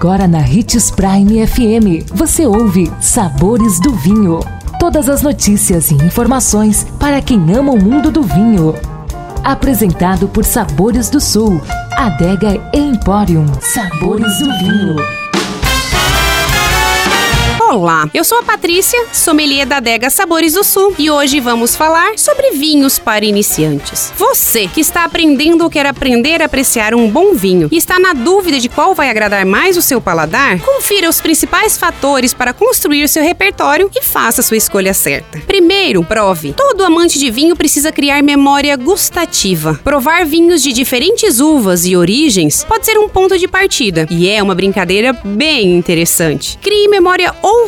Agora na Hits Prime FM, você ouve Sabores do Vinho. Todas as notícias e informações para quem ama o mundo do vinho. Apresentado por Sabores do Sul, Adega e Empórium, Sabores do Vinho. Olá, eu sou a Patrícia, sommelier da Adega Sabores do Sul, e hoje vamos falar sobre vinhos para iniciantes. Você que está aprendendo ou quer aprender a apreciar um bom vinho e está na dúvida de qual vai agradar mais o seu paladar, confira os principais fatores para construir seu repertório e faça sua escolha certa. Primeiro, prove. Todo amante de vinho precisa criar memória gustativa. Provar vinhos de diferentes uvas e origens pode ser um ponto de partida, e é uma brincadeira bem interessante. Crie memória olfativa.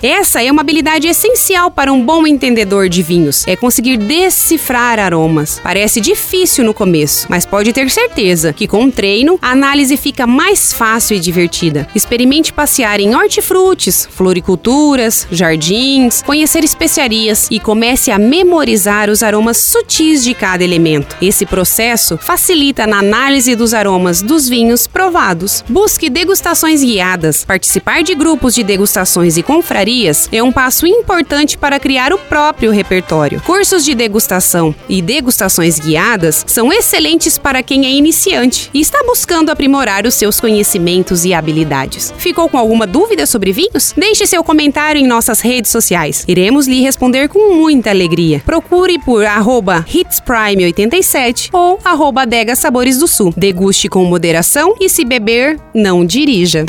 Essa é uma habilidade essencial para um bom entendedor de vinhos. É conseguir decifrar aromas. Parece difícil no começo, mas pode ter certeza que com o treino, a análise fica mais fácil e divertida. Experimente passear em hortifrutis, floriculturas, jardins, conhecer especiarias e comece a memorizar os aromas sutis de cada elemento. Esse processo facilita na análise dos aromas dos vinhos provados. Busque degustações guiadas. Participar de grupos de degustações e confrarias é um passo importante para criar o próprio repertório. Cursos de degustação e degustações guiadas são excelentes para quem é iniciante e está buscando aprimorar os seus conhecimentos e habilidades. Ficou com alguma dúvida sobre vinhos? Deixe seu comentário em nossas redes sociais. Iremos lhe responder com muita alegria. Procure por @hitsprime87 ou @adega Sabores do Sul. Deguste com moderação e, se beber, não dirija.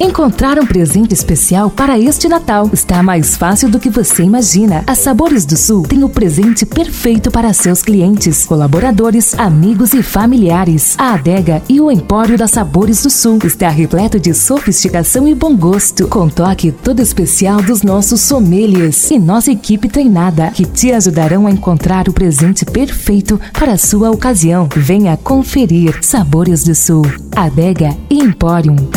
Encontrar um presente especial para este Natal está mais fácil do que você imagina. A Sabores do Sul tem o presente perfeito para seus clientes, colaboradores, amigos e familiares. A adega e o empório da Sabores do Sul está repleto de sofisticação e bom gosto, com toque todo especial dos nossos sommeliers e nossa equipe treinada, que te ajudarão a encontrar o presente perfeito para a sua ocasião. Venha conferir Sabores do Sul, Adega e Empórium.